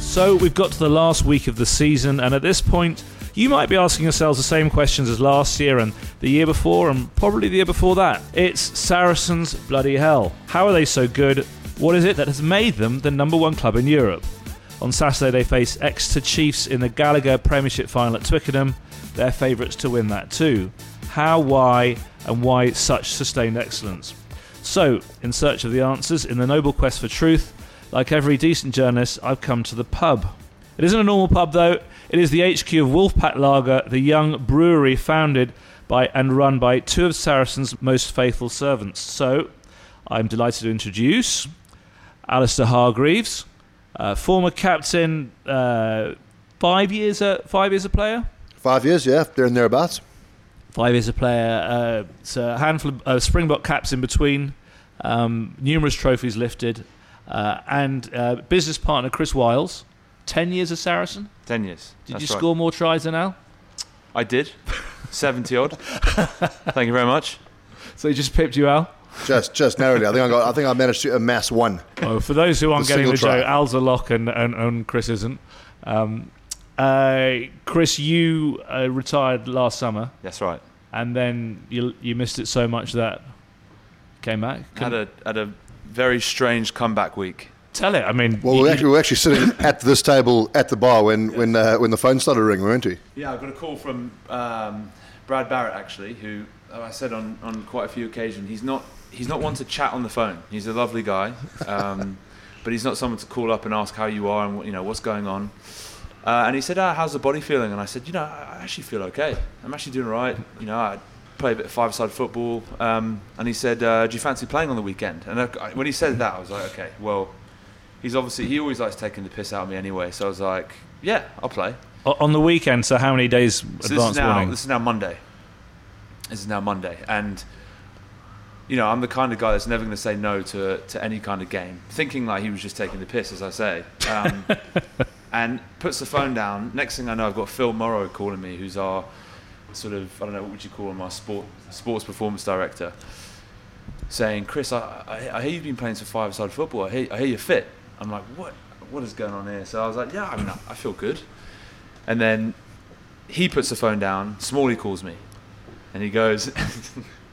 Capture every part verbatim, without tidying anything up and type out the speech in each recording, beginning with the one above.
So we've got to the last week of the season, and at this point you might be asking yourselves the same questions as last year and the year before and probably the year before that. It's Saracens, bloody hell. How are they so good? What is it that has made them the number one club in Europe? On Saturday they face Exeter Chiefs in the Gallagher Premiership final at Twickenham. They're favourites to win that too. How, why, and why such sustained excellence? So, in search of the answers, in the noble quest for truth, like every decent journalist, I've come to the pub. It isn't a normal pub, though. It is the H Q of Wolfpack Lager, the young brewery founded by and run by two of Saracen's most faithful servants. So, I'm delighted to introduce Alistair Hargreaves, uh, former captain, uh, five years a five years a player. Five years, yeah, there and thereabouts. Five years a player. Uh, it's a handful of uh, Springbok caps in between. Um, numerous trophies lifted. Uh, and uh, business partner Chris Wiles, ten years a Saracen. Ten years. Did That's you score right. more tries than Al? I did, seventy odd. Thank you very much. So he just pipped you, Al? Just, just narrowly. I think I got. I think I managed to amass one. Oh, for those who aren't the getting the joke, Al's a lock and and, and Chris isn't. Um, uh, Chris, you uh, retired last summer. That's right. And then you you missed it so much that came back. Couldn't had a had a. Very strange comeback week. Tell it. I mean, well, we're actually, we're actually sitting at this table at the bar when yeah. when uh, when the phone started ringing, weren't we? Yeah, I got a call from um, Brad Barrett actually, who oh, I said on, on quite a few occasions he's not he's not one to chat on the phone. He's a lovely guy, um, but he's not someone to call up and ask how you are and you know what's going on. Uh, and he said, oh, "How's the body feeling?" And I said, "You know, I actually feel okay. I'm actually doing all right. You know." I, play a bit of five-side football, um, and he said, uh, do you fancy playing on the weekend? And I, when he said that, I was like, okay, well, he's obviously, he always likes taking the piss out of me anyway, so I was like, yeah, I'll play. On the weekend, so how many days advance warning? So this is now, this is now Monday. This is now Monday, and, you know, I'm the kind of guy that's never going to say no to, to any kind of game, thinking like he was just taking the piss, as I say, um, and puts the phone down. Next thing I know, I've got Phil Morrow calling me, who's our sort of, I don't know, what would you call him, our sport, sports performance director, saying, Chris, I, I, I hear you've been playing some five-a-side football. I hear, I hear you're fit. I'm like, what? What is going on here? So I was like, yeah, I mean, I feel good. And then he puts the phone down. Smalley calls me. And he goes...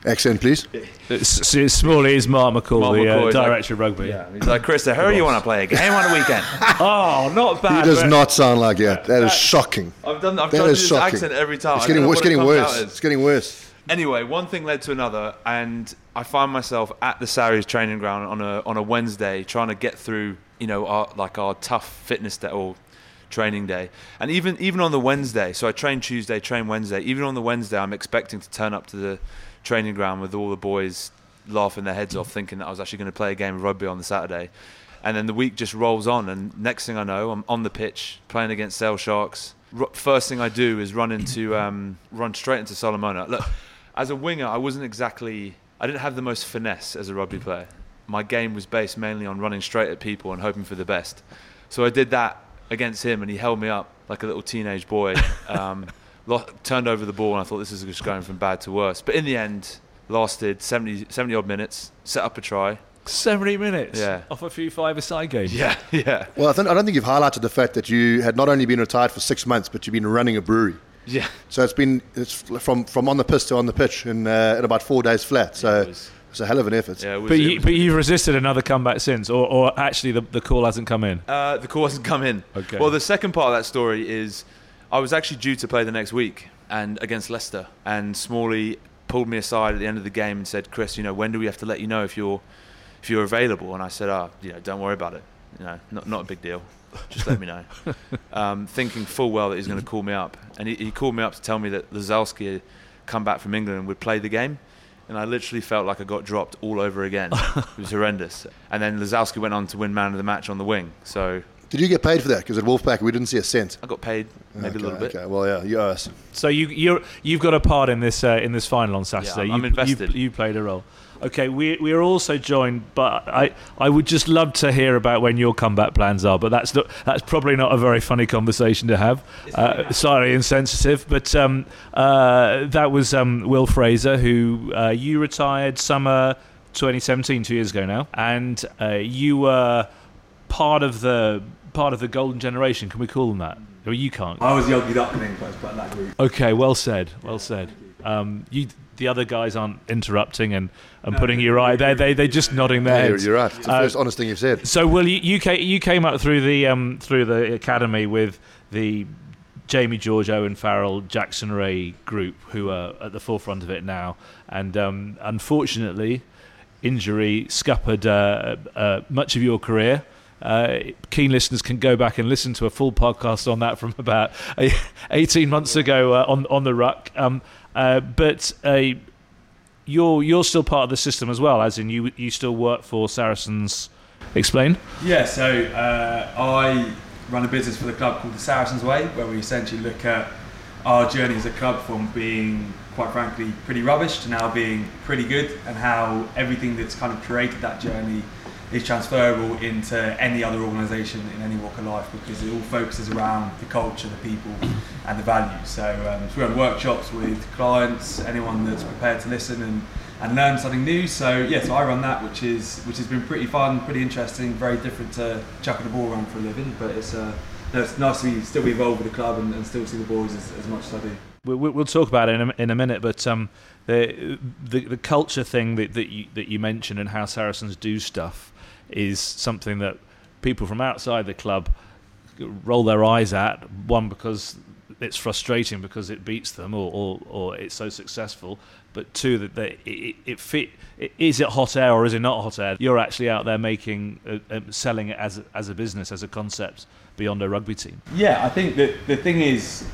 Accent, please. It's, it's Smalley is Mark McCall, Mark the McCall, uh, director like, of rugby. Yeah, he's like, Chris, I heard you want to play a game on the weekend. Oh, not bad. He does not sound like it. That, that is shocking. I've done. I've done this shocking. accent every time. It's getting, it's getting it worse. It's getting worse. Anyway, one thing led to another, and I find myself at the Sarries training ground on a on a Wednesday, trying to get through, you know, our, like our tough fitness day or training day, and even even on the Wednesday. So I train Tuesday, train Wednesday. Even on the Wednesday, I'm expecting to turn up to the training ground with all the boys laughing their heads off, thinking that I was actually going to play a game of rugby on the Saturday. And then the week just rolls on, and next thing I know, I'm on the pitch playing against Sale Sharks. First thing I do is run into um, run straight into Solomona. Look, as a winger, I wasn't exactly I didn't have the most finesse as a rugby player. My game was based mainly on running straight at people and hoping for the best. So I did that against him, and he held me up like a little teenage boy. Um, turned over the ball, and I thought this is just going from bad to worse. But in the end, lasted seventy, seventy odd minutes, set up a try. seventy minutes? Yeah. Off a few five-a-side games? Yeah, yeah. Well, I, th- I don't think you've highlighted the fact that you had not only been retired for six months, but you've been running a brewery. Yeah. So it's been it's from, from on the piss to on the pitch in, uh, in about four days flat. So yeah, it was, it was a hell of an effort. Yeah, it was, but, it you, was, but you've resisted another comeback since, or, or actually the, the call hasn't come in? Uh, the call hasn't come in. Okay. Well, the second part of that story is... I was actually due to play the next week and against Leicester, and Smalley pulled me aside at the end of the game and said, "Chris, you know, when do we have to let you know if you're if you're available?" And I said, "Ah, oh, you know, don't worry about it. You know, not not a big deal. Just let me know." Um, thinking full well that he's going to call me up, and he, he called me up to tell me that Lazalski had come back from England and would play the game. And I literally felt like I got dropped all over again. It was horrendous. And then Lazalski went on to win man of the match on the wing. So. Did you get paid for that? Because at Wolfpack we didn't see a cent. I got paid maybe okay, a little bit. Okay, well, yeah, you owe us. So you you're, you've got a part in this uh, in this final on Saturday. Yeah, I'm, you, I'm invested. You, you played a role. Okay, we we are also joined, but I, I would just love to hear about when your comeback plans are. But that's not, that's probably not a very funny conversation to have. Uh, slightly insensitive, but um, uh, that was um, Will Fraser, who uh, you retired summer twenty seventeen, two years ago now, and uh, you were part of the. part of the golden generation, can we call them that? Well, you can't. I was yogied up in England, but that group. Okay, well said, well said. Um, you, the other guys aren't interrupting and, and no, putting you right. They're, they, they're just nodding their heads. You're right. It's the uh, first honest thing you've said. So, Will, you, you, came, you came up through the um, through the academy with the Jamie George, Owen Farrell, Jackson Ray group, who are at the forefront of it now. And um, unfortunately, injury scuppered uh, uh, much of your career. Uh, keen listeners can go back and listen to a full podcast on that from about eighteen months ago uh, on on the ruck. Um, uh, but uh, you're you're still part of the system as well, as in you you still work for Saracens. Explain. Yeah, so uh, I run a business for the club called The Saracens Way, where we essentially look at our journey as a club from being, quite frankly, pretty rubbish to now being pretty good, and how everything that's kind of created that journey is transferable into any other organisation in any walk of life, because it all focuses around the culture, the people and the values. So, um, so we have workshops with clients, anyone that's prepared to listen and, and learn something new. So yes, yeah, so I run that, which is which has been pretty fun, pretty interesting, very different to chucking the ball around for a living, but it's, uh, no, it's nice to be, still be involved with the club and, and still see the boys as, as much as I do. We'll talk about it in a, in a minute, but um, the, the the culture thing that, that, you, that you mentioned and how Saracens do stuff is something that people from outside the club roll their eyes at, one because it's frustrating because it beats them or, or, or it's so successful, but two that they, it, it fit it, is it hot air or is it not hot air? You're actually out there making uh, selling it as, as a business, as a concept beyond a rugby team. Yeah, I think that the thing is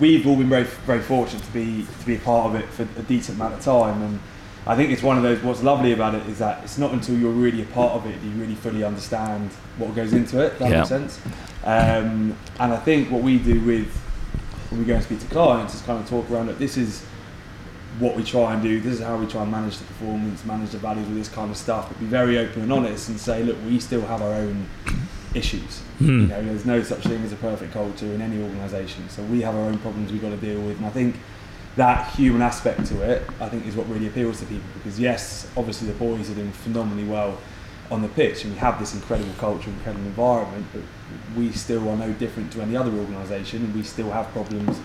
we've all been very very fortunate to be to be a part of it for a decent amount of time, and I think it's one of those, what's lovely about it is that it's not until you're really a part of it that you really fully understand what goes into it, if that yeah. makes sense. Um, and I think what we do with, when we go and speak to clients, is kind of talk around that this is what we try and do, this is how we try and manage the performance, manage the values, all this kind of stuff, but be very open and honest and say, look, we still have our own issues. Mm. You know, there's no such thing as a perfect culture in any organisation, so we have our own problems we've got to deal with, and I think that human aspect to it, I think, is what really appeals to people, because yes, obviously the boys are doing phenomenally well on the pitch and we have this incredible culture, incredible environment, but we still are no different to any other organisation and we still have problems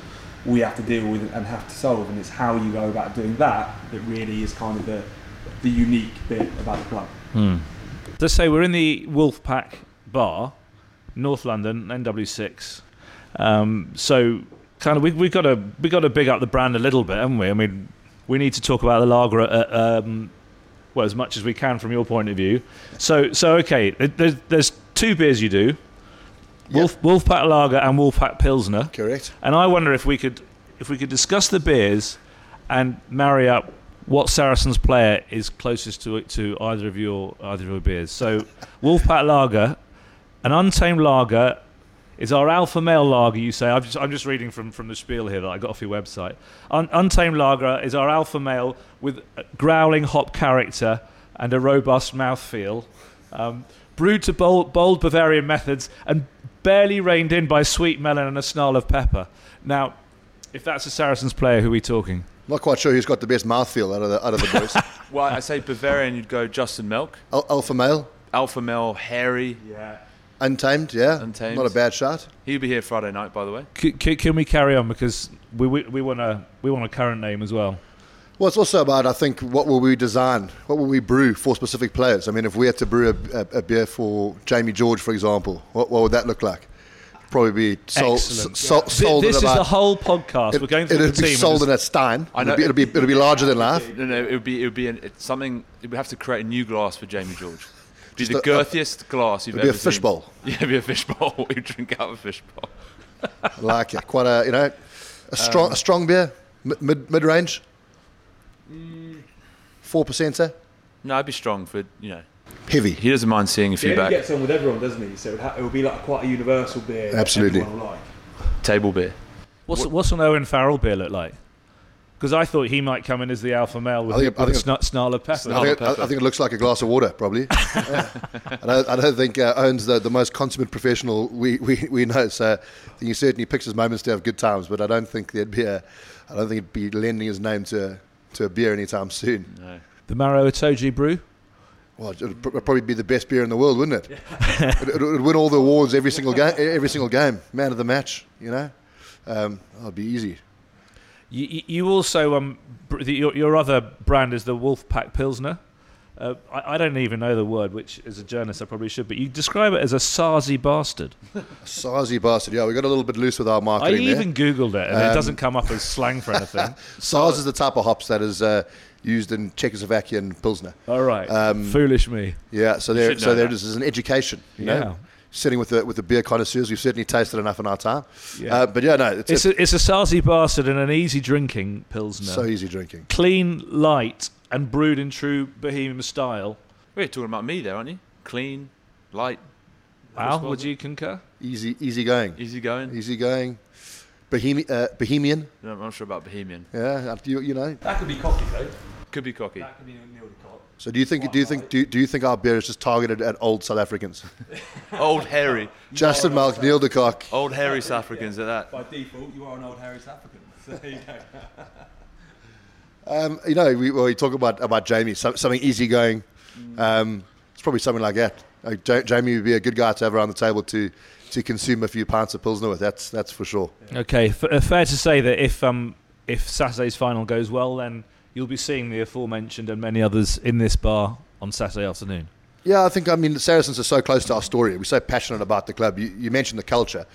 we have to deal with and have to solve, and it's how you go about doing that that really is kind of the, the unique bit about the club. Mm. Let's say we're in the Wolfpack bar, North London, N W six, um, so kind of, we we got to we got to big up the brand a little bit, haven't we? I mean, we need to talk about the lager, uh, um, well, as much as we can from your point of view. So, so okay, there's, there's two beers you do, Wolf yep. Wolfpack Lager and Wolfpack Pilsner. Correct. And I wonder if we could if we could discuss the beers and marry up what Saracens player is closest to to either of your either of your beers. So, Wolfpack Lager, an untamed lager. Is our alpha male lager, you say? I'm just, I'm just reading from, from the spiel here that I got off your website. Un- Untamed Lager is our alpha male with a growling hop character and a robust mouthfeel. Um, brewed to bold, bold Bavarian methods and barely reined in by sweet melon and a snarl of pepper. Now, if that's a Saracens player, who are we talking? Not quite sure who's got the best mouthfeel out of the, out of the boys. Well, I say Bavarian, you'd go Justin Milk. Al- alpha male? Alpha male, hairy. Yeah. Untamed, yeah. Untamed. Not a bad shot. He'll be here Friday night, by the way. C- c- can we carry on, because we we, we want a we want a current name as well. Well, it's also about, I think, what will we design, what will we brew for specific players. I mean, if we had to brew a, a, a beer for Jamie George, for example, what, what would that look like? probably be sold, sold, sold this, this in about, is the whole podcast it, we're going through. It'll the be team sold in a stein. I know it'll be it'll be, it'll be larger than life. No, no, it would be it would be an, it's something. It would have to create a new glass for Jamie George. It'd be Just the girthiest a, glass you've ever seen. It'd be a fishbowl. Yeah, it'd be a fishbowl. You drink out of a fishbowl. I like it. Quite a you know a strong um, a strong beer mid mid range. Four percenter. No, it'd be strong for you know. Heavy. He doesn't mind seeing a few yeah, back. He gets on with everyone, doesn't he? So it ha- it'll be like quite a universal beer. Absolutely. Like. Table beer. What's what? what's an Owen Farrell beer look like? Because I thought he might come in as the alpha male with, I think, with I think a sn- snarl of pepper. I think, it, I think it looks like a glass of water, probably. yeah. And I, I don't think uh, Owen's the, the most consummate professional we, we, we know. So I think he certainly picks his moments to have good times, but I don't think there'd be a, I don't think he'd be lending his name to a, to a beer anytime soon. No. The Maro Itoje brew. Well, it would probably be the best beer in the world, wouldn't it? It would win all the awards every single game. Every single game, man of the match. You know, um, that'd be easy. You, you also, um, your, your other brand is the Wolfpack Pilsner. Uh, I, I don't even know the word, which as a journalist I probably should. But you describe it as a sarzy bastard. A sarzy bastard. Yeah, we got a little bit loose with our marketing. I even there. Googled it, and um, it doesn't come up as slang for anything. Sarz is the type of hops that is. Uh, used in Czechoslovakian Pilsner. All right. Um, Foolish me. Yeah, so there so there is an education, you yeah. know, sitting with the, with the beer connoisseurs. We've certainly tasted enough in our time. Yeah. Uh, but yeah, no. It's, it's a, a, it's a salty bastard and an easy drinking Pilsner. So easy drinking. Clean, light, and brewed in true Bohemian style. We're talking about me there, aren't you? Clean, light. Al, would you concur? Easy, easy going. Easy going. Easy going. Bohemi- uh, Bohemian. No, I'm not sure about Bohemian. Yeah, you, you know. That could be cocky, though. Could be cocky. That could be Neil Cock. So do you think? Quite do you think? Do you, do you think our beer is just targeted at old South Africans? Old hairy. Justin Malk, Neil de Kock. Old hairy South Africans yeah. at that. By default, you are an old hairy South African. So there you go. um, you know, we, well, we talk about about Jamie, so, something easygoing. Um, it's probably something like that. Like, J- Jamie would be a good guy to have around the table to. To consume a few pints of Pilsner with, that's that's for sure. Okay, f- uh, fair to say that if um if Saturday's final goes well, then you'll be seeing the aforementioned and many others in this bar on Saturday afternoon. Yeah, I think I mean the Saracens are so close to our story. We're so passionate about the club. You, you mentioned the culture,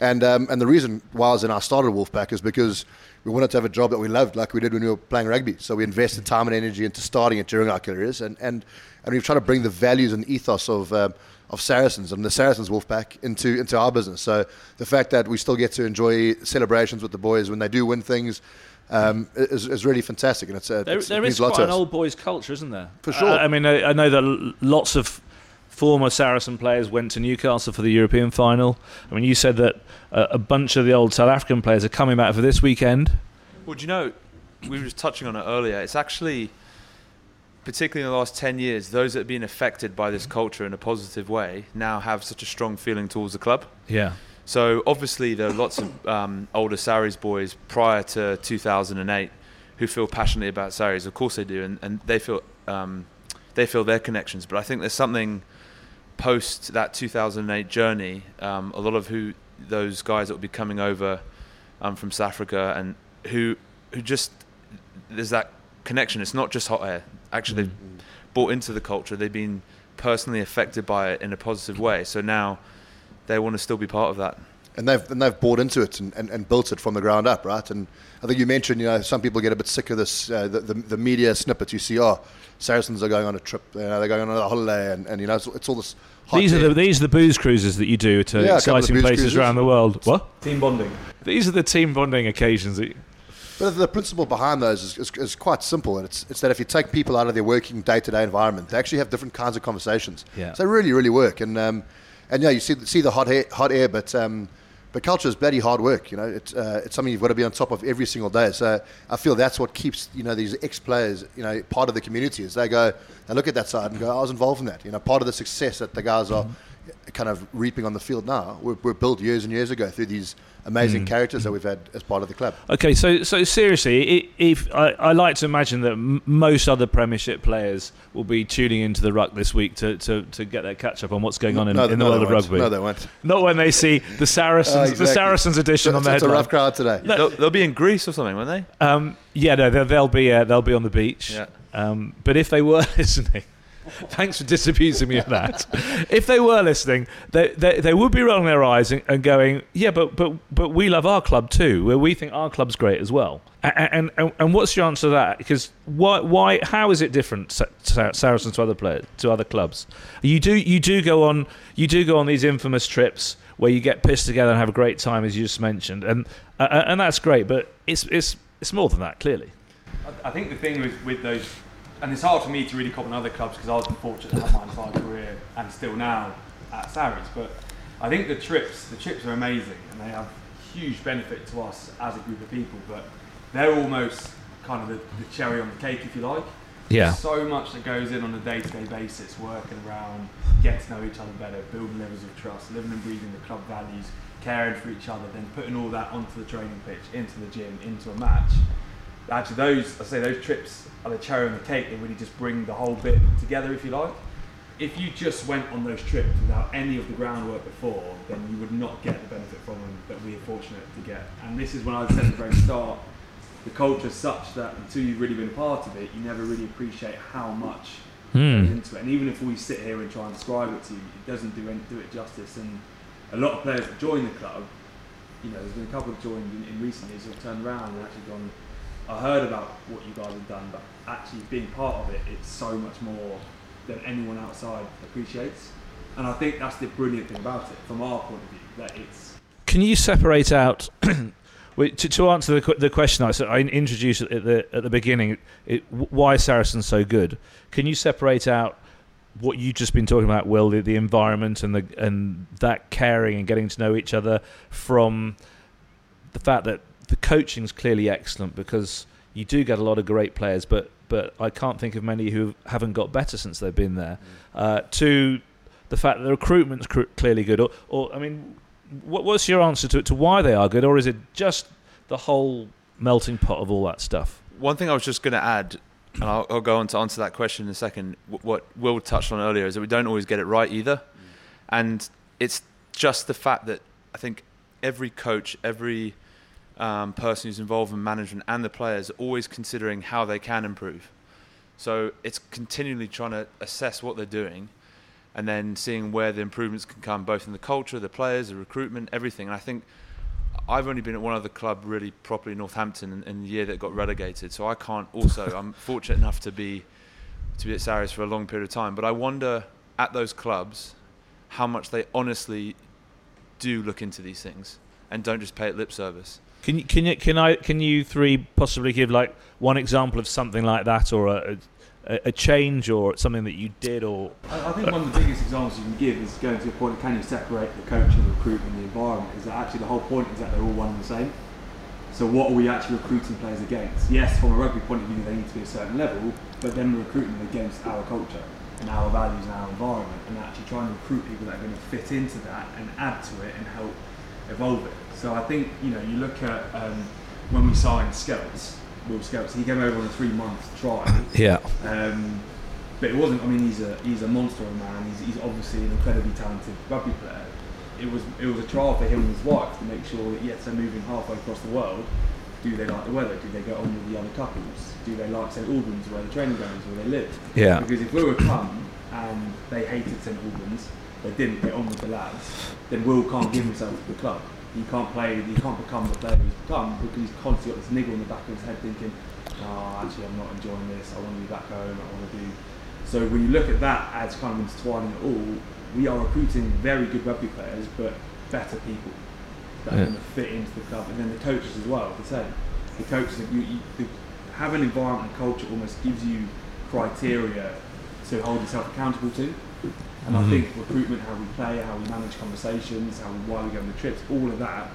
and um and the reason Wiles and I started Wolfpack is because we wanted to have a job that we loved, like we did when we were playing rugby. So we invested time and energy into starting it during our careers, and and and we've tried to bring the values and ethos of. Um, of Saracens and the Saracens Wolfpack into into our business. So the fact that we still get to enjoy celebrations with the boys when they do win things um, is, is really fantastic. And it's, a, there, it's there is quite an old boys culture, isn't there? For sure. Uh, I mean, I, I know that lots of former Saracen players went to Newcastle for the European final. I mean, you said that a, a bunch of the old South African players are coming back for this weekend. Well, do you know, we were just touching on it earlier. It's actually... particularly in the last ten years, those that have been affected by this culture in a positive way now have such a strong feeling towards the club. Yeah. So obviously there are lots of um, older Sarries boys prior to two thousand eight who feel passionately about Sarries. Of course they do, and, and they feel um, they feel their connections. But I think there's something post that two thousand eight journey. Um, a lot of who those guys that will be coming over um, from South Africa and who who just there's that connection. It's not just hot air. Actually, they've mm-hmm. bought into the culture. They've been personally affected by it in a positive way. So now they want to still be part of that. And they've and they've bought into it and, and, and built it from the ground up, right? And I think you mentioned, you know, some people get a bit sick of this, uh, the, the the media snippets. You see, oh, Saracens are going on a trip. You know, they're going on a holiday, and, and you know, it's, it's all this. Hot these air. are the these are the booze cruises that you do to yeah, exciting places cruises. around the world. What? Team bonding. These are the team bonding occasions. That you- But the principle behind those is, is, is quite simple, and it's, it's that if you take people out of their working day-to-day environment, they actually have different kinds of conversations. Yeah. So they really, really work, and um, and yeah, you see see the hot air, hot air, but um, but culture is bloody hard work. You know, it's uh, it's something you've got to be on top of every single day. So I feel that's what keeps you know these ex-players you know part of the community. Is they go, they look at that side and go, I was involved in that. You know, part of the success that the guys are mm-hmm. kind of reaping on the field now were, were built years and years ago through these. Amazing mm. characters that we've had as part of the club. Okay, so so seriously, if I, I like to imagine that m- most other Premiership players will be tuning into the ruck this week to, to, to get their catch up on what's going on in, no, in the no world of rugby. No, they won't. Not when they see the Saracens, uh, exactly. the Saracens edition so, on their headline. It's a rough crowd today. No, they'll, they'll be in Greece or something, won't they? Um, yeah, no, they'll, they'll be uh, they'll be on the beach. Yeah. Um, but if they were listening. Thanks for disabusing me of that. If they were listening, they, they they would be rolling their eyes and, and going, yeah, but but but we love our club too, where we think our club's great as well. And and, and what's your answer to that? Because why why how is it different, Saracens, to other players, to other clubs? You do you do go on you do go on these infamous trips where you get pissed together and have a great time, as you just mentioned, and uh, and that's great. But it's it's it's more than that, clearly. I, I think the thing with with those. And it's hard for me to really comment on other clubs because I was fortunate to have my entire career and still now at Saracens. But I think the trips, the trips are amazing and they have huge benefit to us as a group of people. But they're almost kind of the, the cherry on the cake, if you like. Yeah. There's so much that goes in on a day-to-day basis, working around, getting to know each other better, building levels of trust, living and breathing the club values, caring for each other, then putting all that onto the training pitch, into the gym, into a match. Actually, those I say those trips are the cherry on the cake. They really just bring the whole bit together, if you like. If you just went on those trips without any of the groundwork before, then you would not get the benefit from them that we are fortunate to get. And this is when I said at the very start, the culture is such that until you've really been a part of it, you never really appreciate how much mm. goes into it. And even if we sit here and try and describe it to you, it doesn't do any, do it justice. And a lot of players that join the club, you know, there's been a couple that joined in, in recent years who have turned around and actually gone, I heard about what you guys have done, but actually being part of it, it's so much more than anyone outside appreciates. And I think that's the brilliant thing about it, from our point of view, that it's... Can you separate out... to, to answer the, the question I, so I introduced at the, at the beginning, it, why Saracens so good, can you separate out what you've just been talking about, Will, the, the environment and the and that caring and getting to know each other from the fact that the coaching's clearly excellent, because you do get a lot of great players, but but I can't think of many who haven't got better since they've been there. Uh, to the fact that the recruitment's cr- clearly good, or, or I mean, what, what's your answer to to why they are good, or is it just the whole melting pot of all that stuff? One thing I was just going to add, and I'll, I'll go on to answer that question in a second. What Will touched on earlier is that we don't always get it right either, mm. and it's just the fact that I think every coach, every Um, person who's involved in management and the players always considering how they can improve. So it's continually trying to assess what they're doing and then seeing where the improvements can come, both in the culture, the players, the recruitment, everything. And I think I've only been at one other club really properly, Northampton, in, in the year that got relegated. So I can't also, I'm fortunate enough to be to be at Saracens for a long period of time. But I wonder at those clubs how much they honestly do look into these things and don't just pay it lip service. Can you can you can I can you three possibly give like one example of something like that, or a a, a change, or something that you did, or? I, I think one of the biggest examples you can give is going to the point of, can you separate the coaching, the recruitment, the environment? Is that actually the whole point is that they're all one and the same? So what are we actually recruiting players against? Yes, from a rugby point of view, they need to be a certain level, but then we're recruiting them against our culture and our values and our environment, and actually trying to recruit people that are going to fit into that and add to it and help evolve it. So I think, you know, you look at um, when we signed Skelts, Will Skelts, he came over on a three-month trial. Yeah. Um, but it wasn't. I mean, he's a he's a monster of a man. He's, he's obviously an incredibly talented rugby player. It was it was a trial for him and his wife to make sure that yes, they're moving halfway across the world. Do they like the weather? Do they get on with the other couples? Do they like St Albans, where the training grounds, where they live? Yeah. Because if we were come and they hated St Albans, they didn't get on with the lads, then Will can't give himself to the club. He can't play, he can't become the player he's become, because he's constantly got this niggle in the back of his head thinking, oh, actually I'm not enjoying this, I want to be back home, I want to do... So when you look at that as kind of entwining it all, we are recruiting very good rugby players, but better people that yeah. are going to fit into the club. And then the coaches as well, the same. The coaches, you, you, the, have an environment and culture almost gives you criteria to hold yourself accountable to. And mm-hmm. I think recruitment, how we play, how we manage conversations, how we, why we go on the trips, all of that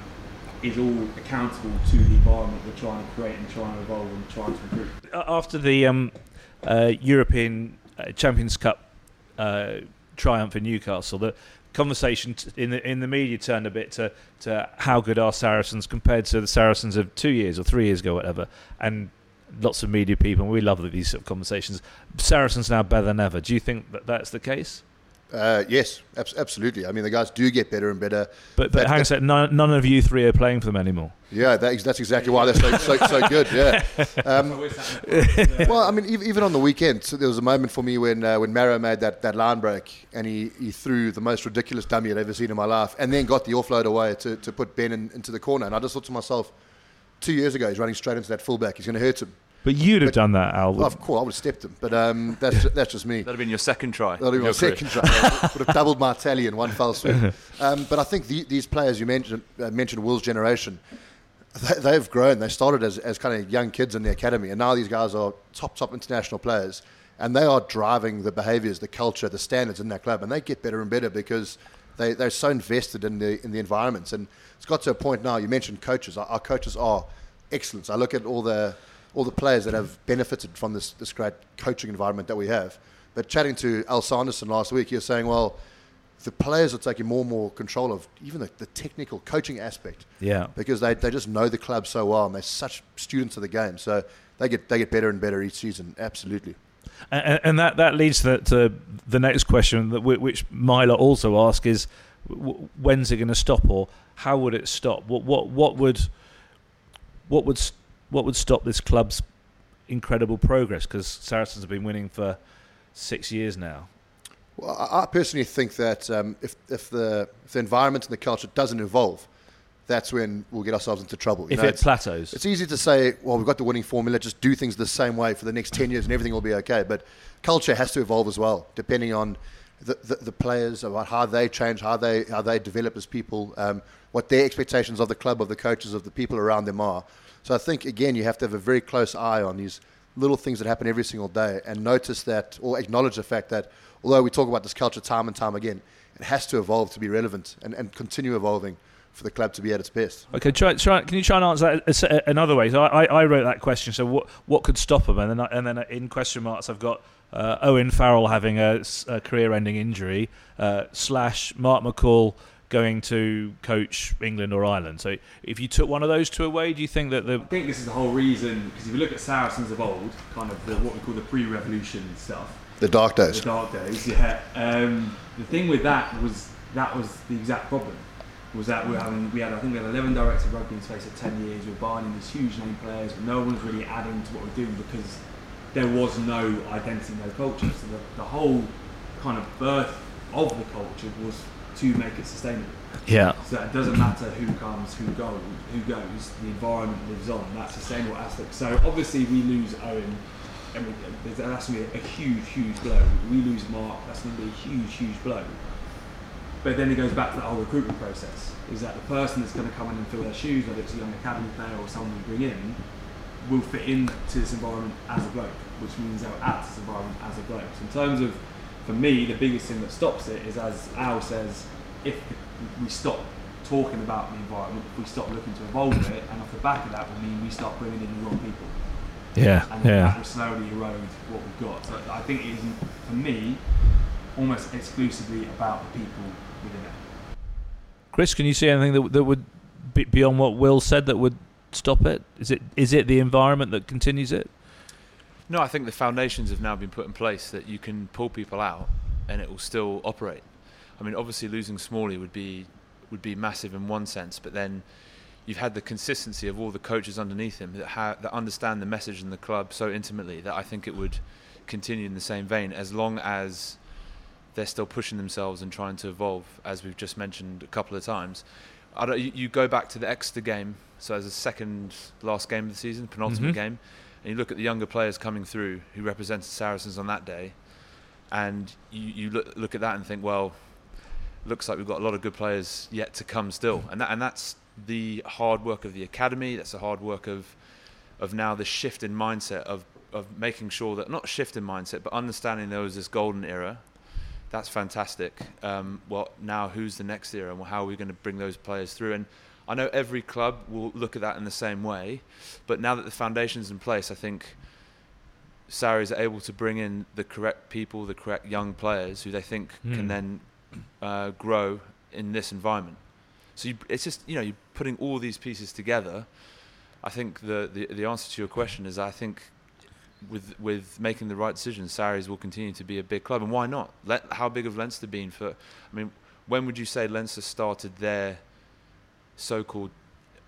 is all accountable to the environment we're trying to create and trying to evolve and trying to improve. After the um, uh, European Champions Cup uh, triumph in Newcastle, the conversation in the in the media turned a bit to, to how good are Saracens compared to the Saracens of two years or three years ago, whatever, and lots of media people, and we love these sort of conversations. Saracens now better than ever. Do you think that that's the case? Uh, yes, ab- absolutely. I mean, the guys do get better and better. But, but that, hang on a second, none, none of you three are playing for them anymore. Yeah, that, that's exactly why they're so, so, so good. Yeah. Um, well, I mean, even on the weekend, so there was a moment for me when uh, when Maro made that, that line break, and he, he threw the most ridiculous dummy I'd ever seen in my life, and then got the offload away to, to put Ben in, into the corner. And I just thought to myself, two years ago, he's running straight into that fullback. He's going to hurt him. But you'd have but, done that, Al. Of course, I would have stepped him. But um, that's that's just me. That'd have been your second try. That'd have been my second try. I would have doubled my tally in one foul swing. Um, but I think the, these players you mentioned, uh, mentioned Will's generation, they, they've grown. They started as, as kind of young kids in the academy, and now these guys are top, top international players, and they are driving the behaviours, the culture, the standards in their club, and they get better and better because they, they're so invested in the in the environments. And it's got to a point now, you mentioned coaches. Our, our coaches are excellent. I look at all the... all the players that have benefited from this, this great coaching environment that we have. But chatting to Al Sanderson last week, he was saying, well, the players are taking more and more control of even the, the technical coaching aspect. Yeah. Because they, they just know the club so well, and they're such students of the game. So they get they get better and better each season, absolutely. And, and that, that leads to the, to the next question, that we, which Myla also asks, is w- when's it going to stop, or how would it stop? What what what would what would st- What would stop this club's incredible progress? Because Saracens have been winning for six years now. Well, I personally think that um, if if the if the environment and the culture doesn't evolve, that's when we'll get ourselves into trouble. You if know, it it's, plateaus. It's easy to say, well, we've got the winning formula, just do things the same way for the next ten years and everything will be okay. But culture has to evolve as well, depending on the, the, the players, about how they change, how they, how they develop as people, um, what their expectations of the club, of the coaches, of the people around them are. So I think, again, you have to have a very close eye on these little things that happen every single day, and notice that, or acknowledge the fact that, although we talk about this culture time and time again, it has to evolve to be relevant and, and continue evolving for the club to be at its best. Okay, try, try, can you try and answer that another way? So I, I wrote that question, so what what could stop them? And then, I, and then in question marks, I've got uh, Owen Farrell having a, a career-ending injury, uh, slash Mark McCall going to coach England or Ireland. So if you took one of those two away, do you think that the... I think this is the whole reason, because if you look at Saracens of old, kind of the, what we call the pre-revolution stuff. The dark days. The dark days, yeah. Um, the thing with that was, that was the exact problem, was that we, having, we had, I think we had eleven directors of rugby in the space of ten years, we were buying in these huge name players, but no one's really adding to what we're doing because there was no identity, no culture. So the, the whole kind of birth of the culture was to make it sustainable. Yeah. So it doesn't matter who comes, who goes, who goes, the environment lives on, that sustainable aspect. So obviously we lose Owen, and we, that's going to be a huge, huge blow. We lose Mark, that's going to be a huge, huge blow. But then it goes back to that whole recruitment process, is that the person that's going to come in and fill their shoes, whether it's a young academy player or someone we bring in, will fit into this environment as a bloke, which means they'll add to this environment as a bloke. So in terms of, for me, the biggest thing that stops it is, as Al says, if we stop talking about the environment, if we stop looking to evolve it, and off the back of that would mean we start bringing in the wrong people. Yeah, and yeah. That will slowly erode what we've got. So I think it is, for me, almost exclusively about the people within it. Chris, can you see anything that, that would, be beyond what Will said, that would stop it? Is it is it the environment that continues it? No, I think the foundations have now been put in place that you can pull people out and it will still operate. I mean, obviously losing Smalley would be would be massive in one sense, but then you've had the consistency of all the coaches underneath him that ha- that understand the message and the club so intimately that I think it would continue in the same vein as long as they're still pushing themselves and trying to evolve, as we've just mentioned a couple of times. I don't, you, you go back to the Exeter game, so as a second last game of the season, penultimate mm-hmm. game, and you look at the younger players coming through who represented Saracens on that day, and you, you look, look at that and think, well, looks like we've got a lot of good players yet to come still. And that and that's the hard work of the academy. That's the hard work of of now the shift in mindset of, of making sure that, not shift in mindset, but understanding there was this golden era. That's fantastic. Um, well, now who's the next era, and how are we going to bring those players through? And I know every club will look at that in the same way, but now that the foundation's in place, I think Sarries are able to bring in the correct people, the correct young players who they think mm. can then uh, grow in this environment. So you, it's just, you know, you're putting all these pieces together. I think the, the, the answer to your question is I think with with making the right decisions, Sarries will continue to be a big club, and why not? Let, how big have Leinster been for? I mean, when would you say Leinster started their so-called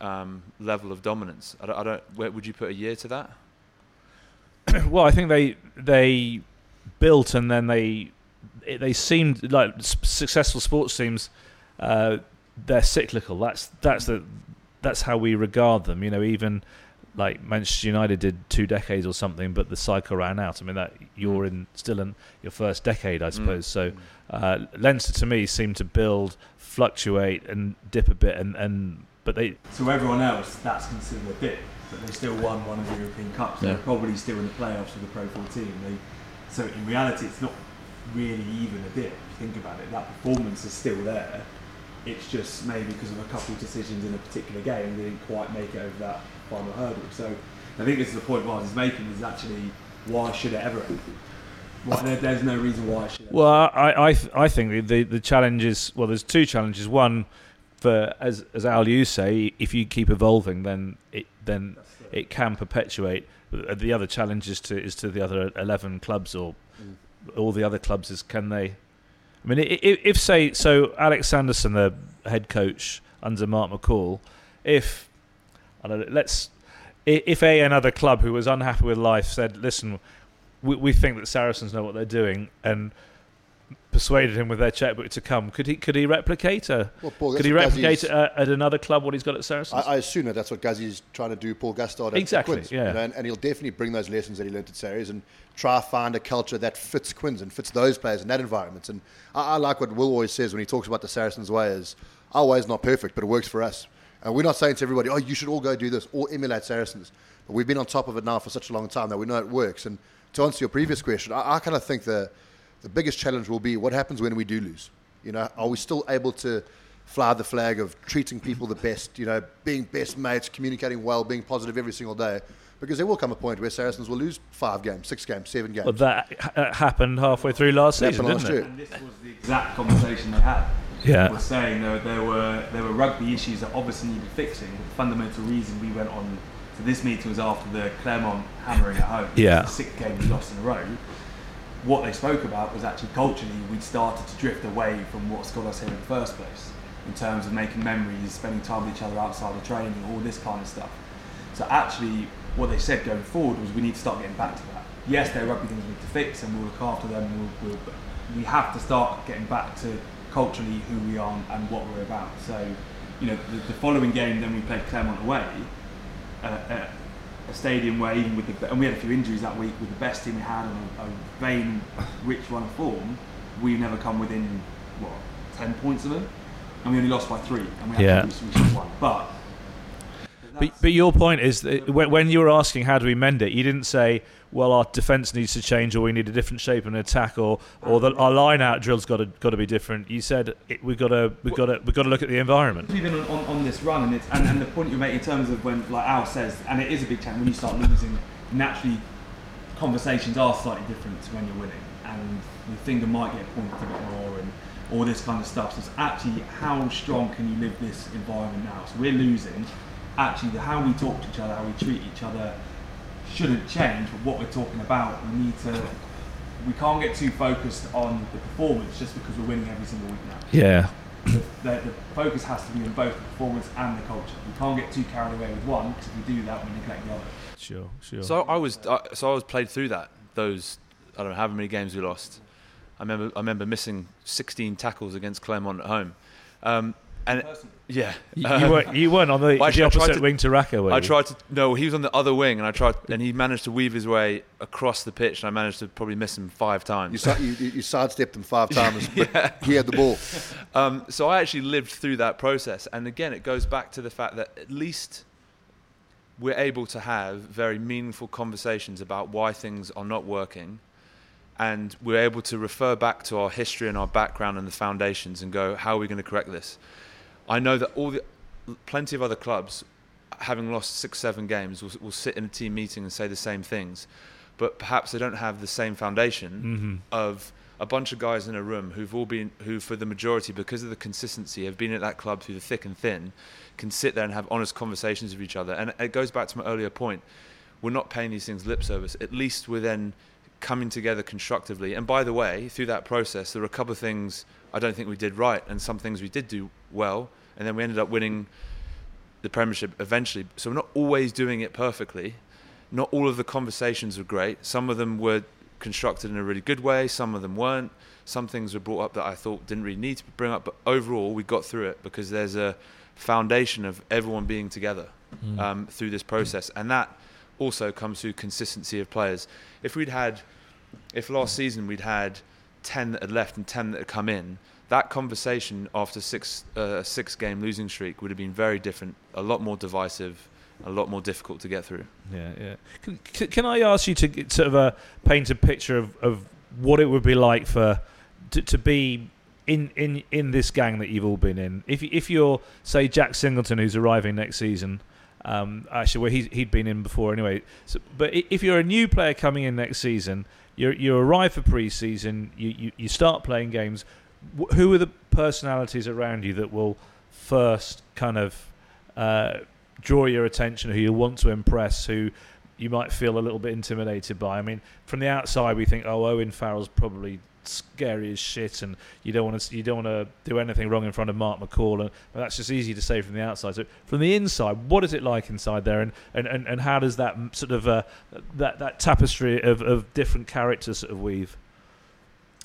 um, level of dominance? I don't, I don't. Where would you put a year to that? Well, I think they they built, and then they they seemed like successful sports teams. Uh, they're cyclical. That's that's the that's how we regard them. You know, even like Manchester United did two decades or something, but the cycle ran out. I mean, that you're in still in your first decade, I suppose. Mm. So uh, Leinster to me seemed to build, fluctuate, and dip a bit, and, and but they. So everyone else, that's considered a dip, but they still won one of the European Cups. Yeah. They're probably still in the playoffs with the Pro fourteen. They, so in reality, it's not really even a dip. If you think about it, that performance is still there. It's just maybe because of a couple of decisions in a particular game, they didn't quite make it over that final hurdle. So I think this is the point Miles is making, is actually, why should it ever end? Well, there, there's no reason why it should ever. Well, I, I, I think the, the challenge is, well, there's two challenges. One, for as as Al, you say, if you keep evolving, then it then it can perpetuate. The other challenge is to, is to the other eleven clubs, or mm. all the other clubs, is can they... I mean, if, if say, so Alex Sanderson, the head coach under Mark McCall, if, I don't know, let's, if a another club who was unhappy with life said, listen, we, we think that Saracens know what they're doing, and persuaded him with their checkbook to come, could he could he replicate a, well, Paul, could he replicate a, at another club what he's got at Saracens? I, I assume that that's what Gazzi's trying to do, Paul Gastard. At, exactly, at Quins, yeah. You know, and, and he'll definitely bring those lessons that he learnt at Sarries and try to find a culture that fits Quins and fits those players in that environment. And I, I like what Will always says when he talks about the Saracens way is, our way's not perfect, but it works for us. And we're not saying to everybody, oh, you should all go do this or emulate Saracens. But we've been on top of it now for such a long time that we know it works. And to answer your previous question, I, I kind of think the... the biggest challenge will be what happens when we do lose. You know, are we still able to fly the flag of treating people the best, you know, being best mates, communicating well, being positive every single day? Because there will come a point where Saracens will lose five games, six games, seven games. Well, that ha- happened halfway through last season, didn't last it? Year. And this was the exact conversation they had. Yeah. They were saying there, there were there were rugby issues that obviously needed fixing. The fundamental reason we went on to this meeting was after the Clermont hammering at home. Yeah. The sixth game we lost in a row. What they spoke about was actually culturally we'd started to drift away from what's got us here in the first place, in terms of making memories, spending time with each other outside of training, all this kind of stuff. So actually what they said going forward was we need to start getting back to that. Yes, there are rugby things we need to fix and we'll look after them, and we'll, we'll, but we have to start getting back to culturally who we are and what we're about. So, you know, the, the following game then we played Clermont away, uh, uh, a stadium where even with the, and we had a few injuries that week, with the best team we had on a, a vain, rich run of form, we've never come within, what, ten points of them? And we only lost by three, and we yeah. had to lose one. But, but, but, but your point is, that when, when you were asking how do we mend it, you didn't say, well, our defence needs to change, or we need a different shape and attack, or or the, our line-out drill's got to got to be different. You said it, we've got to we've got to we've got to look at the environment. We've been on, on, on this run, and it's and, and the point you make in terms of when, like Al says, and it is a big challenge when you start losing. Naturally, conversations are slightly different when you're winning, and your finger might get pointed a bit more, and all this kind of stuff. So it's actually how strong can you live this environment now? So we're losing. Actually, the, how we talk to each other, how we treat each other, shouldn't change. But what we're talking about, we need to, we can't get too focused on the performance just because we're winning every single week now. Yeah. The, the, the focus has to be on both the performance and the culture. We can't get too carried away with one, because if we do that, we neglect the other. Sure, sure. So I was, I, so I was played through that. Those, I don't know how many games we lost. I remember, I remember missing sixteen tackles against Clermont at home. Um, And yeah, you, um, you, weren't, you weren't on the, well, the opposite to, wing to Raka, were you? I tried to. No, he was on the other wing, and I tried, and he managed to weave his way across the pitch, and I managed to probably miss him five times. You, you, you sidestepped him five times, but yeah. He had the ball. Um, so I actually lived through that process, and again, it goes back to the fact that at least we're able to have very meaningful conversations about why things are not working. And we're able to refer back to our history and our background and the foundations and go, how are we going to correct this? I know that all the plenty of other clubs, having lost six, seven games, will, will sit in a team meeting and say the same things, but perhaps they don't have the same foundation mm-hmm. of a bunch of guys in a room who've all been, who for the majority, because of the consistency, have been at that club through the thick and thin, can sit there and have honest conversations with each other. And it goes back to my earlier point. we're not paying these things lip service. At least we're then coming together constructively. And by the way, through that process, there were a couple of things I don't think we did right, and some things we did do well, and then we ended up winning the Premiership eventually. So we're not always doing it perfectly. Not all of the conversations were great. Some of them were constructed in a really good way, some of them weren't. Some things were brought up that I thought didn't really need to bring up, but overall we got through it because there's a foundation of everyone being together mm. um, through this process, and that also comes through consistency of players. If we'd had, if last season we'd had ten that had left and ten that had come in, that conversation after six uh, six game losing streak would have been very different, a lot more divisive, a lot more difficult to get through. Yeah, yeah. Can, can I ask you to sort of uh, paint a picture of, of what it would be like for to, to be in, in in this gang that you've all been in? If if you're say Jack Singleton, who's arriving next season. Um, actually, well, he's, he'd been in before anyway. So, but if you're a new player coming in next season, you you arrive for pre-season, you, you, you start playing games. Wh- who are the personalities around you that will first kind of uh, draw your attention, who you want to impress, who you might feel a little bit intimidated by? I mean, from the outside, we think, oh, Owen Farrell's probably scary as shit, and you don't want to you don't want to do anything wrong in front of Mark McCall, and well, that's just easy to say from the outside. So from the inside, what is it like inside there, and and, and, and how does that sort of uh, that that tapestry of, of different characters sort of weave?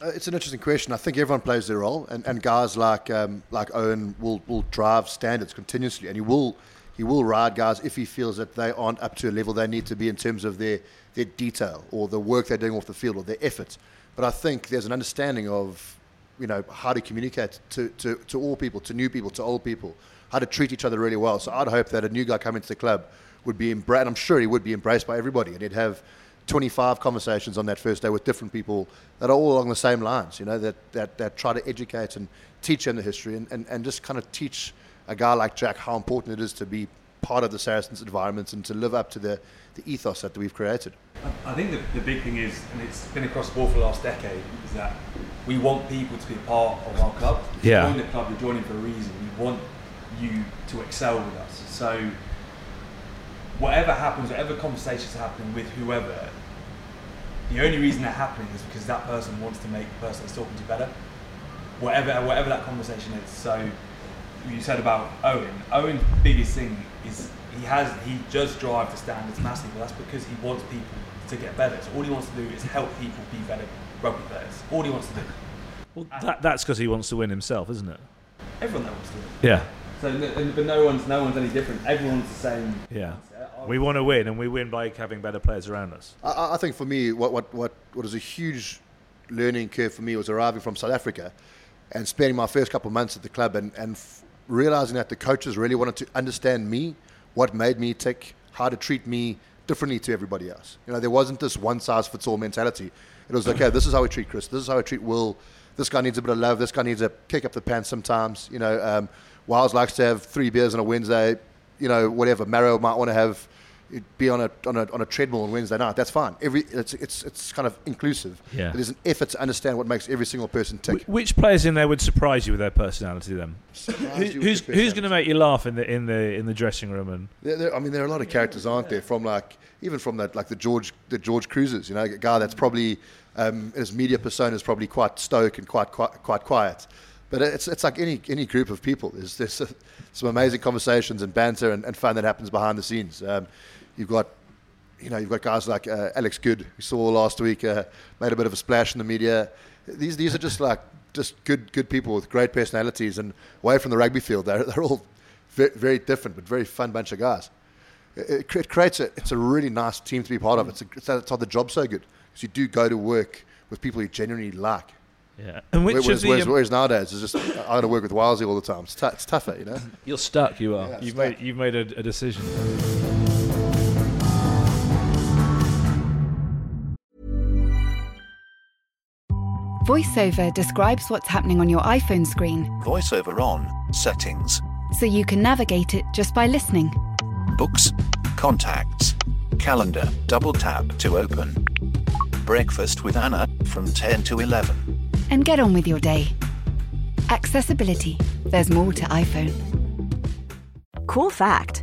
Uh, it's an interesting question. I think everyone plays their role, and, and guys like um, like Owen will will drive standards continuously, and he will he will ride guys if he feels that they aren't up to a level they need to be in terms of their their detail or the work they're doing off the field or their efforts. But I think there's an understanding of, you know, how to communicate to, to, to all people, to new people, to old people, how to treat each other really well. So I'd hope that a new guy coming to the club would be embraced. I'm sure he would be embraced by everybody, and he'd have twenty-five conversations on that first day with different people that are all along the same lines, you know, that, that, that try to educate and teach him the history and, and, and just kind of teach a guy like Jack how important it is to be part of the Saracens environment and to live up to the, the ethos that we've created. I think the, the big thing is, and it's been across the board for the last decade, is that we want people to be a part of our club. Yeah. If you join the club, you're joining for a reason. We want you to excel with us. So whatever happens, whatever conversations are happening with whoever, the only reason they're happening is because that person wants to make the person that's talking to better, whatever, whatever that conversation is. So you said about Owen. Owen's biggest thing is he has he does drive the standards massively, but that's because he wants people to get better. So all he wants to do is help people be better rugby players. All he wants to do. Well, that, that's because he wants to win himself, isn't it? Everyone that wants to win. Yeah. So, but no one's no one's any different. Everyone's the same. Yeah. We want to win, and we win by having better players around us. I, I think for me, what what what what is a huge learning curve for me was arriving from South Africa, and spending my first couple of months at the club, and and. F- realizing that the coaches really wanted to understand me, what made me tick, how to treat me differently to everybody else. You know, there wasn't this one-size-fits-all mentality. It was, okay, this is how we treat Chris, this is how we treat Will, this guy needs a bit of love, this guy needs a kick up the pants sometimes. You know, um, Wiles likes to have three beers on a Wednesday, you know, whatever. Maro might want to have be on a, on a on a treadmill on Wednesday night. That's fine. Every It's it's it's kind of inclusive. Yeah. But there's an effort to understand what makes every single person tick. Wh- which players in there would surprise you with their personality then? Who, who's who's going to make you laugh in the in the in the dressing room? And they're, they're, I mean, there are a lot of characters, aren't there? From like even from that like the George the George Cruisers, you know, a guy that's probably um, his media persona is probably quite stoic and quite quite quite quiet. But it's it's like any any group of people. There's, there's some amazing conversations and banter and, and fun that happens behind the scenes. Um, You've got, you know, you've got guys like uh, Alex Good, we saw last week, uh, made a bit of a splash in the media. These these are just like just good good people with great personalities, and away from the rugby field, they're they're all very, very different but very fun bunch of guys. It, it creates a it's a really nice team to be part of. It's a, it's how the job's so good, because you do go to work with people you genuinely like. Yeah, and which whereas, of the, whereas, whereas nowadays it's just I got to work with Wilesy all the time. It's, t- it's tougher, you know. You're stuck. You are. Yeah, you've stuck. made you've made a, a decision. VoiceOver describes what's happening on your iPhone screen. VoiceOver on, settings. So you can navigate it just by listening. Books, contacts, calendar, double tap to open. Breakfast with Anna from ten to eleven. And get on with your day. Accessibility. There's more to iPhone. Cool fact,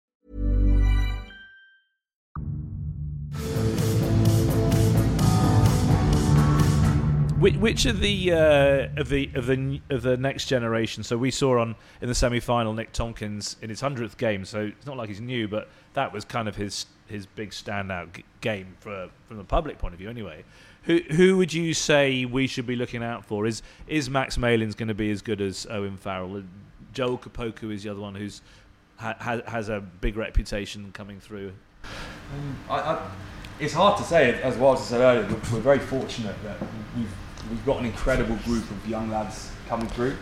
Which of the uh, of the of the of the next generation? So we saw on in the semi-final Nick Tompkins in his hundredth game. So it's not like he's new, but that was kind of his his big standout g- game for, from the public point of view. Anyway, who who would you say we should be looking out for? Is is Max Malins going to be as good as Owen Farrell? Joel Kapoku is the other one who's ha, has has a big reputation coming through. Um, I, I, it's hard to say. As Wilder said earlier, we're, we're very fortunate that we've. We've got an incredible group of young lads coming through,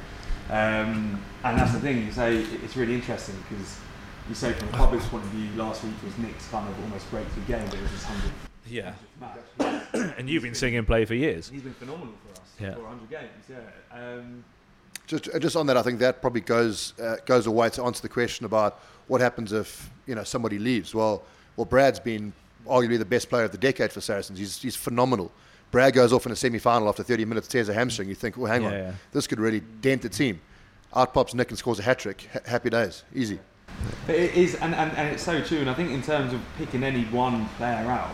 um, and that's the thing. You say it's really interesting because you say from the public's point of view, last week was Nick's kind of almost breakthrough game, but it was his hundredth. Yeah. Match. And you've been seeing him play for years. He's been phenomenal for us. Yeah. For one hundred games. Yeah. Um, just just on that, I think that probably goes uh, goes away to answer the question about what happens if you know somebody leaves. Well, well, Brad's been arguably the best player of the decade for Saracens. He's he's phenomenal. Brad goes off in a semi-final after thirty minutes, tears a hamstring. You think, oh, hang yeah, on, yeah. This could really dent the team. Out pops Nick and scores a hat-trick. H- happy days. Easy. But it is, and, and, and it's so true. And I think in terms of picking any one player out,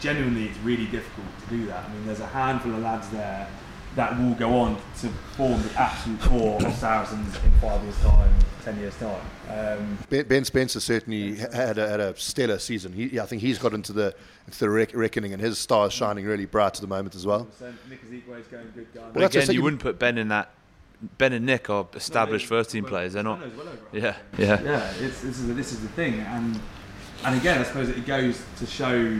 genuinely it's really difficult to do that. I mean, there's a handful of lads there that will go on to form the absolute core of Saracens in five years' time, ten years' time. Um, ben, Ben Spencer certainly had a, had a stellar season. He, I think he's got into the into the rec- reckoning, and his star is shining really bright at the moment as well. Nick Azigwe's going good gun. Well, again, you wouldn't put Ben in that. Ben and Nick are established no, first-team well, players. They're not. Well over yeah, yeah, yeah. It's, this is the, this is the thing, and and again, I suppose it goes to show.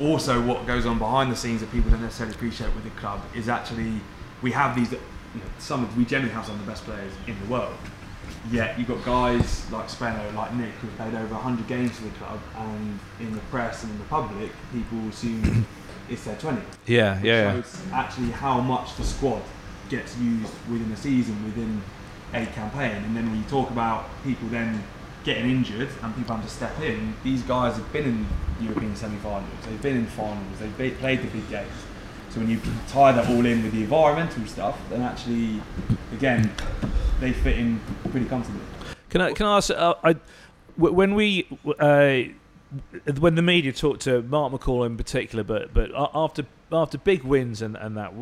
Also, what goes on behind the scenes that people don't necessarily appreciate with the club is actually we have these, you know, some we generally have some of the best players in the world. Yet you've got guys like Spenno, like Nick, who've played over one hundred games for the club, and in the press and in the public, people assume it's their twentieth. Yeah, yeah. So it's actually how much the squad gets used within a season, within a campaign, and then when you talk about people then getting injured and people having to step in, these guys have been in European semi-finals, they've been in finals, they've be- played the big games. So when you tie that all in with the environmental stuff, then actually, again, they fit in pretty comfortably. Can I can I ask? Uh, I, when we uh, when the media talked to Mark McCall in particular, but but after after big wins and and that,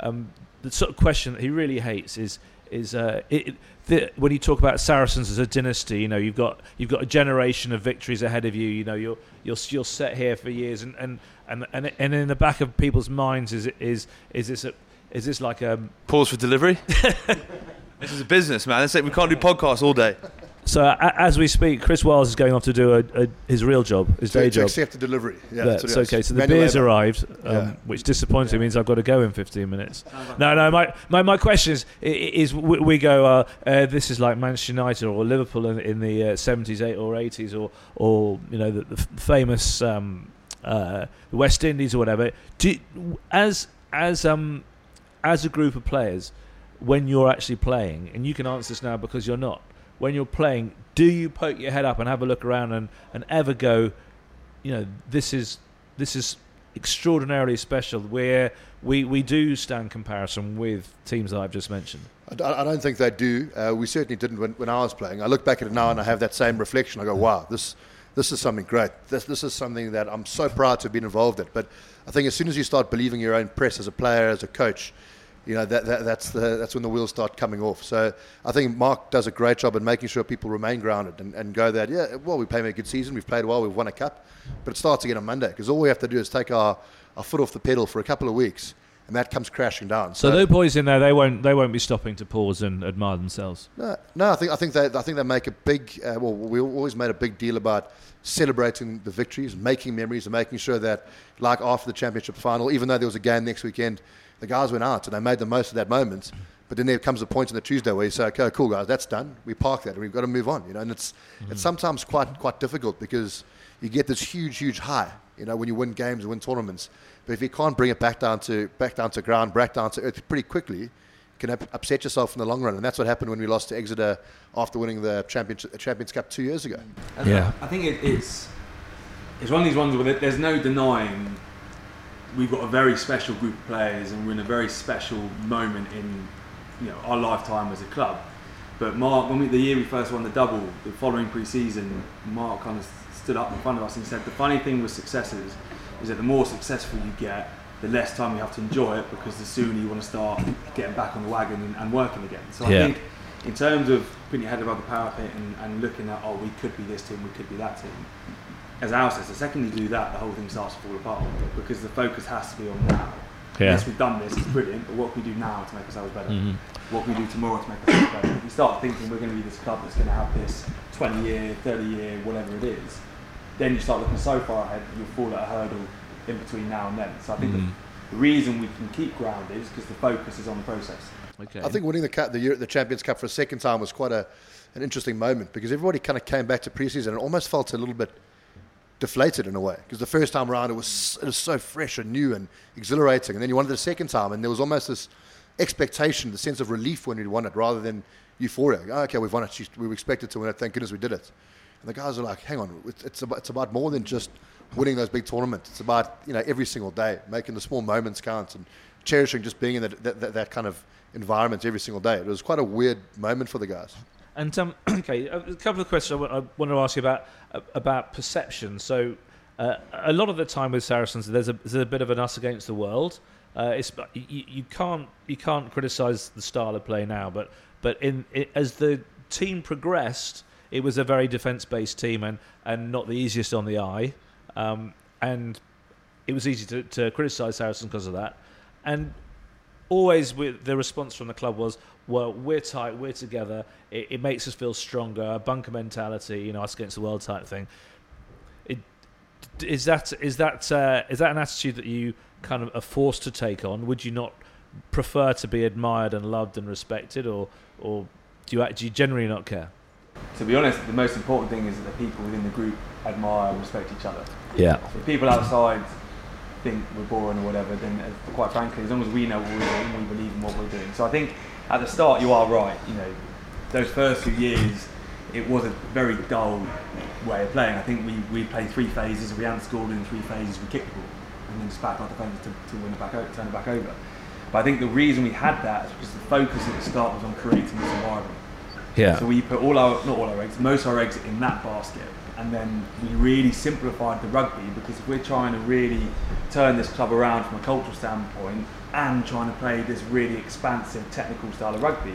um, the sort of question that he really hates is. Is uh, it, the, when you talk about Saracens as a dynasty, you know you've got you've got a generation of victories ahead of you. You know you're you're you're set here for years, and and, and, and, and in the back of people's minds is is is this a, is this like a pause for delivery? This is a business, man. That's it. We can't do podcasts all day. So uh, as we speak, Chris Wiles is going off to do a, a, his real job, his so day to job. Accept the delivery. Yeah, that's that's okay. So the Manual beer's labor. Arrived, um, yeah. Which disappointingly yeah. means I've got to go in fifteen minutes. No, no. My, my, my question is: is we, we go? Uh, uh, this is like Manchester United or Liverpool in, in the seventies, uh, eight or eighties, or or you know the, the famous um, uh, West Indies or whatever. Do as as um as a group of players, when you're actually playing, and you can answer this now because you're not. When you're playing, do you poke your head up and have a look around and, and ever go, you know, this is this is extraordinarily special. Where we we do stand comparison with teams that I've just mentioned. I, I don't think they do. Uh, we certainly didn't when, when I was playing. I look back at it now and I have that same reflection. I go, wow, this this is something great. This this is something that I'm so proud to have been involved in. But I think as soon as you start believing your own press as a player, as a coach. You know that, that that's the that's when the wheels start coming off. So I think Mark does a great job in making sure people remain grounded and, and go that yeah well we played a good season, we've played well, we've won a cup, but it starts again on Monday because all we have to do is take our, our foot off the pedal for a couple of weeks. and that comes crashing down. So, so those boys in there, they won't they won't be stopping to pause and admire themselves. No, no, I think I think they I think they make a big. Uh, well, we always made a big deal about celebrating the victories, making memories, and making sure that, like after the championship final, even though there was a game next weekend, the guys went out and they made the most of that moment. But then there comes a point on the Tuesday where you say, okay, cool, guys, that's done. We park that. We've got to move on, you know. And it's mm-hmm. it's sometimes quite quite difficult because you get this huge, huge high, you know, when you win games and win tournaments. But if you can't bring it back down to back down to ground, back down to earth pretty quickly, you can upset yourself in the long run. And that's what happened when we lost to Exeter after winning the Champions, Champions Cup two years ago. And yeah, I think it, it's it's one of these ones where there's no denying we've got a very special group of players and we're in a very special moment in, you know, our lifetime as a club. But Mark, when we, the year we first won the double, the following pre-season, Mark kind of stood up in front of us and said, the funny thing with successes is that the more successful you get, the less time you have to enjoy it, because the sooner you want to start getting back on the wagon and, and working again. So yeah. I think in terms of putting your head above the parapet and, and looking at, oh, we could be this team, we could be that team, as Al says, the second you do that, the whole thing starts to fall apart, because the focus has to be on now. Yeah. Yes, we've done this, it's brilliant, but what can we do now to make ourselves better? Mm-hmm. What can we do tomorrow to make ourselves better? If we start thinking we're going to be this club that's going to have this twenty year, thirty year, whatever it is, then you start looking so far ahead, you'll fall at a hurdle in between now and then. So I think mm-hmm. the, the reason we can keep grounded is because the focus is on the process. Okay. I think winning the cup, the, Euro, the Champions Cup for a second time was quite a, an interesting moment, because everybody kind of came back to pre-season and almost felt a little bit deflated in a way, because the first time around it was it was so fresh and new and exhilarating, and then you won it the second time and there was almost this expectation, the sense of relief when we won it, rather than euphoria. Like, oh, okay, we've won it, we were expected to win it, thank goodness we did it. And the guys are like, hang on, it's about, it's about more than just winning those big tournaments. It's about, you know, every single day making the small moments count and cherishing just being in that that, that kind of environment every single day. It was quite a weird moment for the guys. And um, okay, a couple of questions I, w- I want to ask you about about perception. So, uh, a lot of the time with Saracens, there's a, there's a bit of an us against the world. Uh, it's you, you can't you can't criticise the style of play now, but but in it, as the team progressed, it was a very defence-based team and, and not the easiest on the eye. Um, and it was easy to, to criticise Saracens because of that. And always with the response from the club was, well, we're tight, we're together, it, it makes us feel stronger, bunker mentality, you know, us against the world type thing. It, is that is that uh, is that an attitude that you kind of are forced to take on? Would you not prefer to be admired and loved and respected, or or do you, do you generally not care? To be honest, the most important thing is that the people within the group admire and respect each other. Yeah. If people outside think we're boring or whatever, then quite frankly, as long as we know what we're doing, we believe in what we're doing. So I think at the start, you are right. You know, those first few years, it was a very dull way of playing. I think we, we played three phases. If we hadn't scored in three phases, we kicked the ball and then just back our defenders to, to win it back, turn it back over. But I think the reason we had that is because the focus at the start was on creating this environment. Yeah. So we put all our, not all our eggs, most of our eggs in that basket, and then we really simplified the rugby, because if we're trying to really turn this club around from a cultural standpoint and trying to play this really expansive technical style of rugby,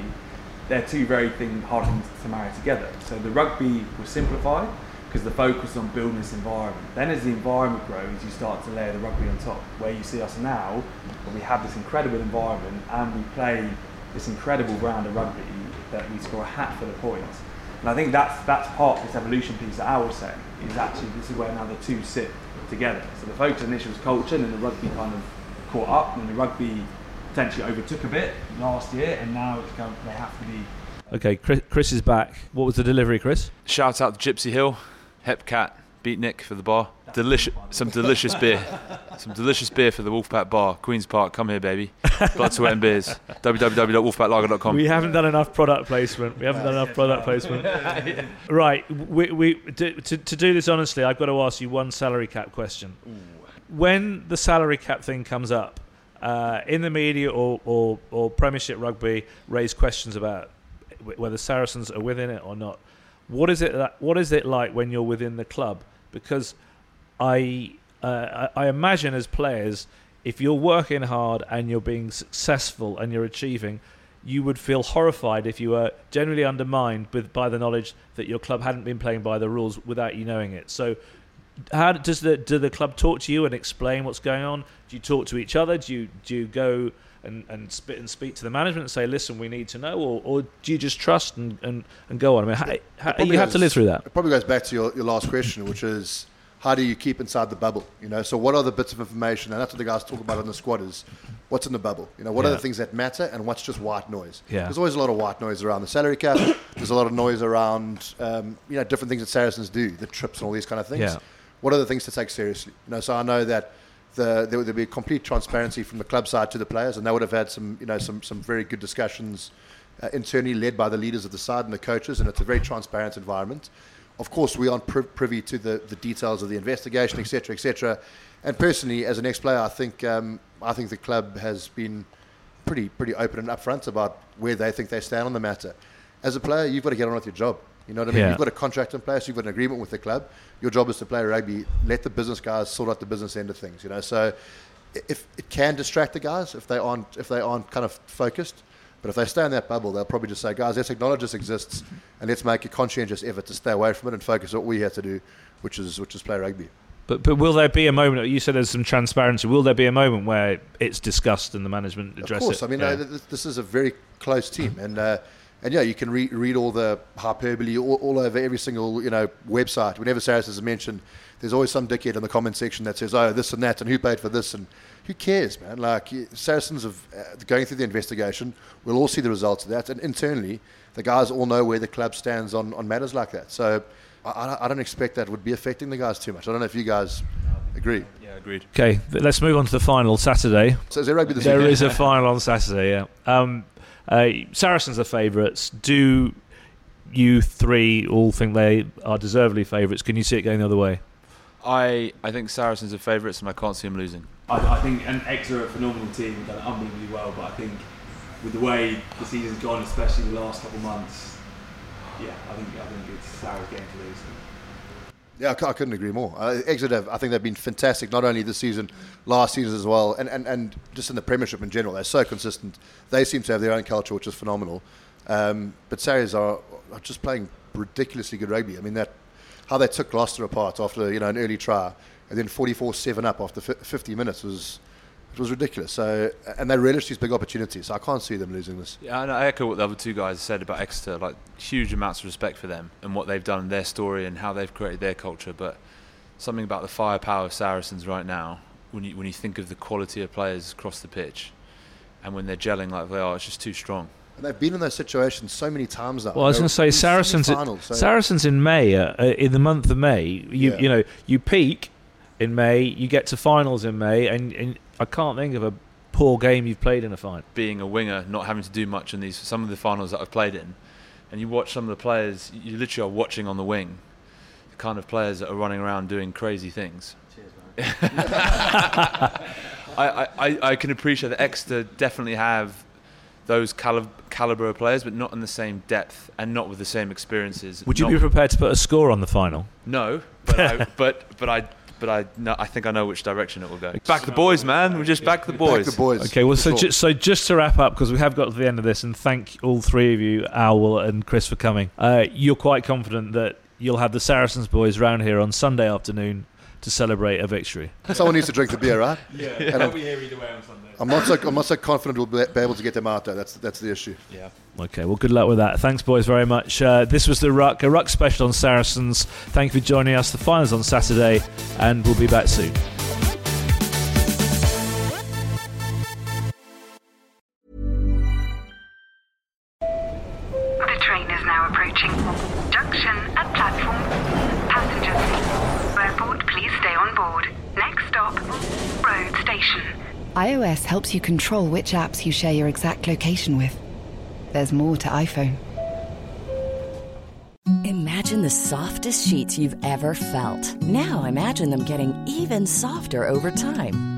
they're two very thing, hard things to marry together. So the rugby was simplified because the focus is on building this environment. Then as the environment grows, you start to layer the rugby on top, where you see us now, where we have this incredible environment and we play this incredible round of rugby that we score a hatful of points. And I think that's that's part of this evolution piece that I was saying, is actually this is where now the two sit together. So the focus initially was culture, and then the rugby kind of caught up, and the rugby potentially overtook a bit last year, and now it's going, they have to be... Okay, Chris, Chris is back. What was the delivery, Chris? Shout out to Gypsy Hill, Hepcat, Beatnik for the bar. Delicious, some delicious beer. Some delicious beer for the Wolfpack bar. Queen's Park, come here, baby. Blood, sweat and beers. w w w dot wolfpack lager dot com. We haven't done enough product placement. We haven't done enough product placement. Right, we, we to, to, to do this honestly, I've got to ask you one salary cap question. When the salary cap thing comes up, uh, in the media or, or, or Premiership Rugby raise questions about whether Saracens are within it or not, what is it, that, what is it like when you're within the club? Because I uh, I imagine as players, if you're working hard and you're being successful and you're achieving, you would feel horrified if you were generally undermined with, by the knowledge that your club hadn't been playing by the rules without you knowing it. So How does the do the club talk to you and explain what's going on? Do you talk to each other? Do you do you go and and spit and speak to the management and say, listen, we need to know, or, or do you just trust and, and, and go on? I mean, how, how, you goes, have to live through that. It probably goes back to your, your last question, which is, how do you keep inside the bubble? You know, so what are the bits of information, and that's what the guys talk about on the squad, is what's in the bubble. You know, what yeah. are the things that matter, and what's just white noise? Yeah. There's always a lot of white noise around the salary cap. There's a lot of noise around um, you know, different things that Saracens do, the trips and all these kind of things. Yeah. What are the things to take seriously? You know, so I know that the, there would be complete transparency from the club side to the players, and they would have had some, you know, some some very good discussions uh, internally, led by the leaders of the side and the coaches, and it's a very transparent environment. Of course, we aren't priv- privy to the, the details of the investigation, et cetera, et cetera. And personally, as an ex-player, I think um, I think the club has been pretty pretty open and upfront about where they think they stand on the matter. As a player, you've got to get on with your job. You know what I mean? Yeah. You've got a contract in place. You've got an agreement with the club. Your job is to play rugby. Let the business guys sort out the business end of things. You know, so if it can distract the guys if they aren't if they aren't kind of focused, but if they stay in that bubble, they'll probably just say, guys, let's acknowledge this exists, and let's make a conscientious effort to stay away from it and focus on what we have to do, which is which is play rugby. But but will there be a moment? You said there's some transparency. Will there be a moment where it's discussed and the management address it? Of course. It? I mean, yeah. uh, th- this is a very close team, and. Uh, And yeah, you can re- read all the hyperbole all, all over every single, you know, website. Whenever Saracens is mentioned, there's always some dickhead in the comment section that says, oh, this and that, and who paid for this, and who cares, man? Like, Saracens have uh, going through the investigation. We'll all see the results of that. And internally, the guys all know where the club stands on, on matters like that. So I, I don't expect that would be affecting the guys too much. I don't know if you guys agree. Yeah, agreed. Okay, let's move on to the final Saturday. So is there rugby this weekend? There is a final on Saturday, yeah. Um, Uh, Saracens are favourites. Do you three all think they are deservedly favourites? Can you see it going the other way? I, I think Saracens are favourites, and I can't see them losing. I, I think and Exeter are a phenomenal team, have done unbelievably well, but I think with the way the season's gone, especially the last couple of months, yeah, I think I think it's Saracens' game to lose. Yeah, I, I couldn't agree more. Uh, Exeter, have, I think they've been fantastic, not only this season, last season as well, and, and, and just in the Premiership in general. They're so consistent. They seem to have their own culture, which is phenomenal. Um, but Saracens are, are just playing ridiculously good rugby. I mean, that how they took Gloucester apart after, you know, an early try, and then forty-four seven up after fifty minutes was it was ridiculous. So, and they relish these big opportunities. So I can't see them losing this. Yeah, and I echo what the other two guys said about Exeter. Like, huge amounts of respect for them and what they've done in their story and how they've created their culture. But something about the firepower of Saracens right now, when you when you think of the quality of players across the pitch, and when they're gelling like they are, it's just too strong. And they've been in those situations so many times now. Well, I was going to say Saracens. Finals, so. Saracens in May, uh, in the month of May, you yeah. you know you peak in May, you get to finals in May, and. and I can't think of a poor game you've played in a final. Being a winger, not having to do much in these, some of the finals that I've played in, and you watch some of the players, you literally are watching on the wing, the kind of players that are running around doing crazy things. Cheers, man. I, I, I can appreciate that Exeter definitely have those calib- calibre of players, but not in the same depth and not with the same experiences. Would you not be prepared to put a score on the final? No, but I, but, but I... But I, no, I think I know which direction it will go. Back the boys, man. We just back the boys. Back the boys. Okay. Well, so just, so just to wrap up, because we have got to the end of this, and thank all three of you, Owl and Chris, for coming. Uh, you're quite confident that you'll have the Saracens boys round here on Sunday afternoon to celebrate a victory. Someone needs to drink the beer, right? Yeah. yeah. They'll be here either way on Sunday. I'm not so I'm not so confident we'll be able to get them out there. That's that's the issue. Yeah. Okay, well, good luck with that. Thanks, boys, very much. Uh, this was the Ruck, a Ruck special on Saracens. Thank you for joining us. The final's on Saturday, and we'll be back soon. The train is now approaching. Junction at platform. Passengers, airport, please stay on board. Next stop, Road Station. iOS helps you control which apps you share your exact location with. There's more to iPhone. Imagine the softest sheets you've ever felt. Now imagine them getting even softer over time.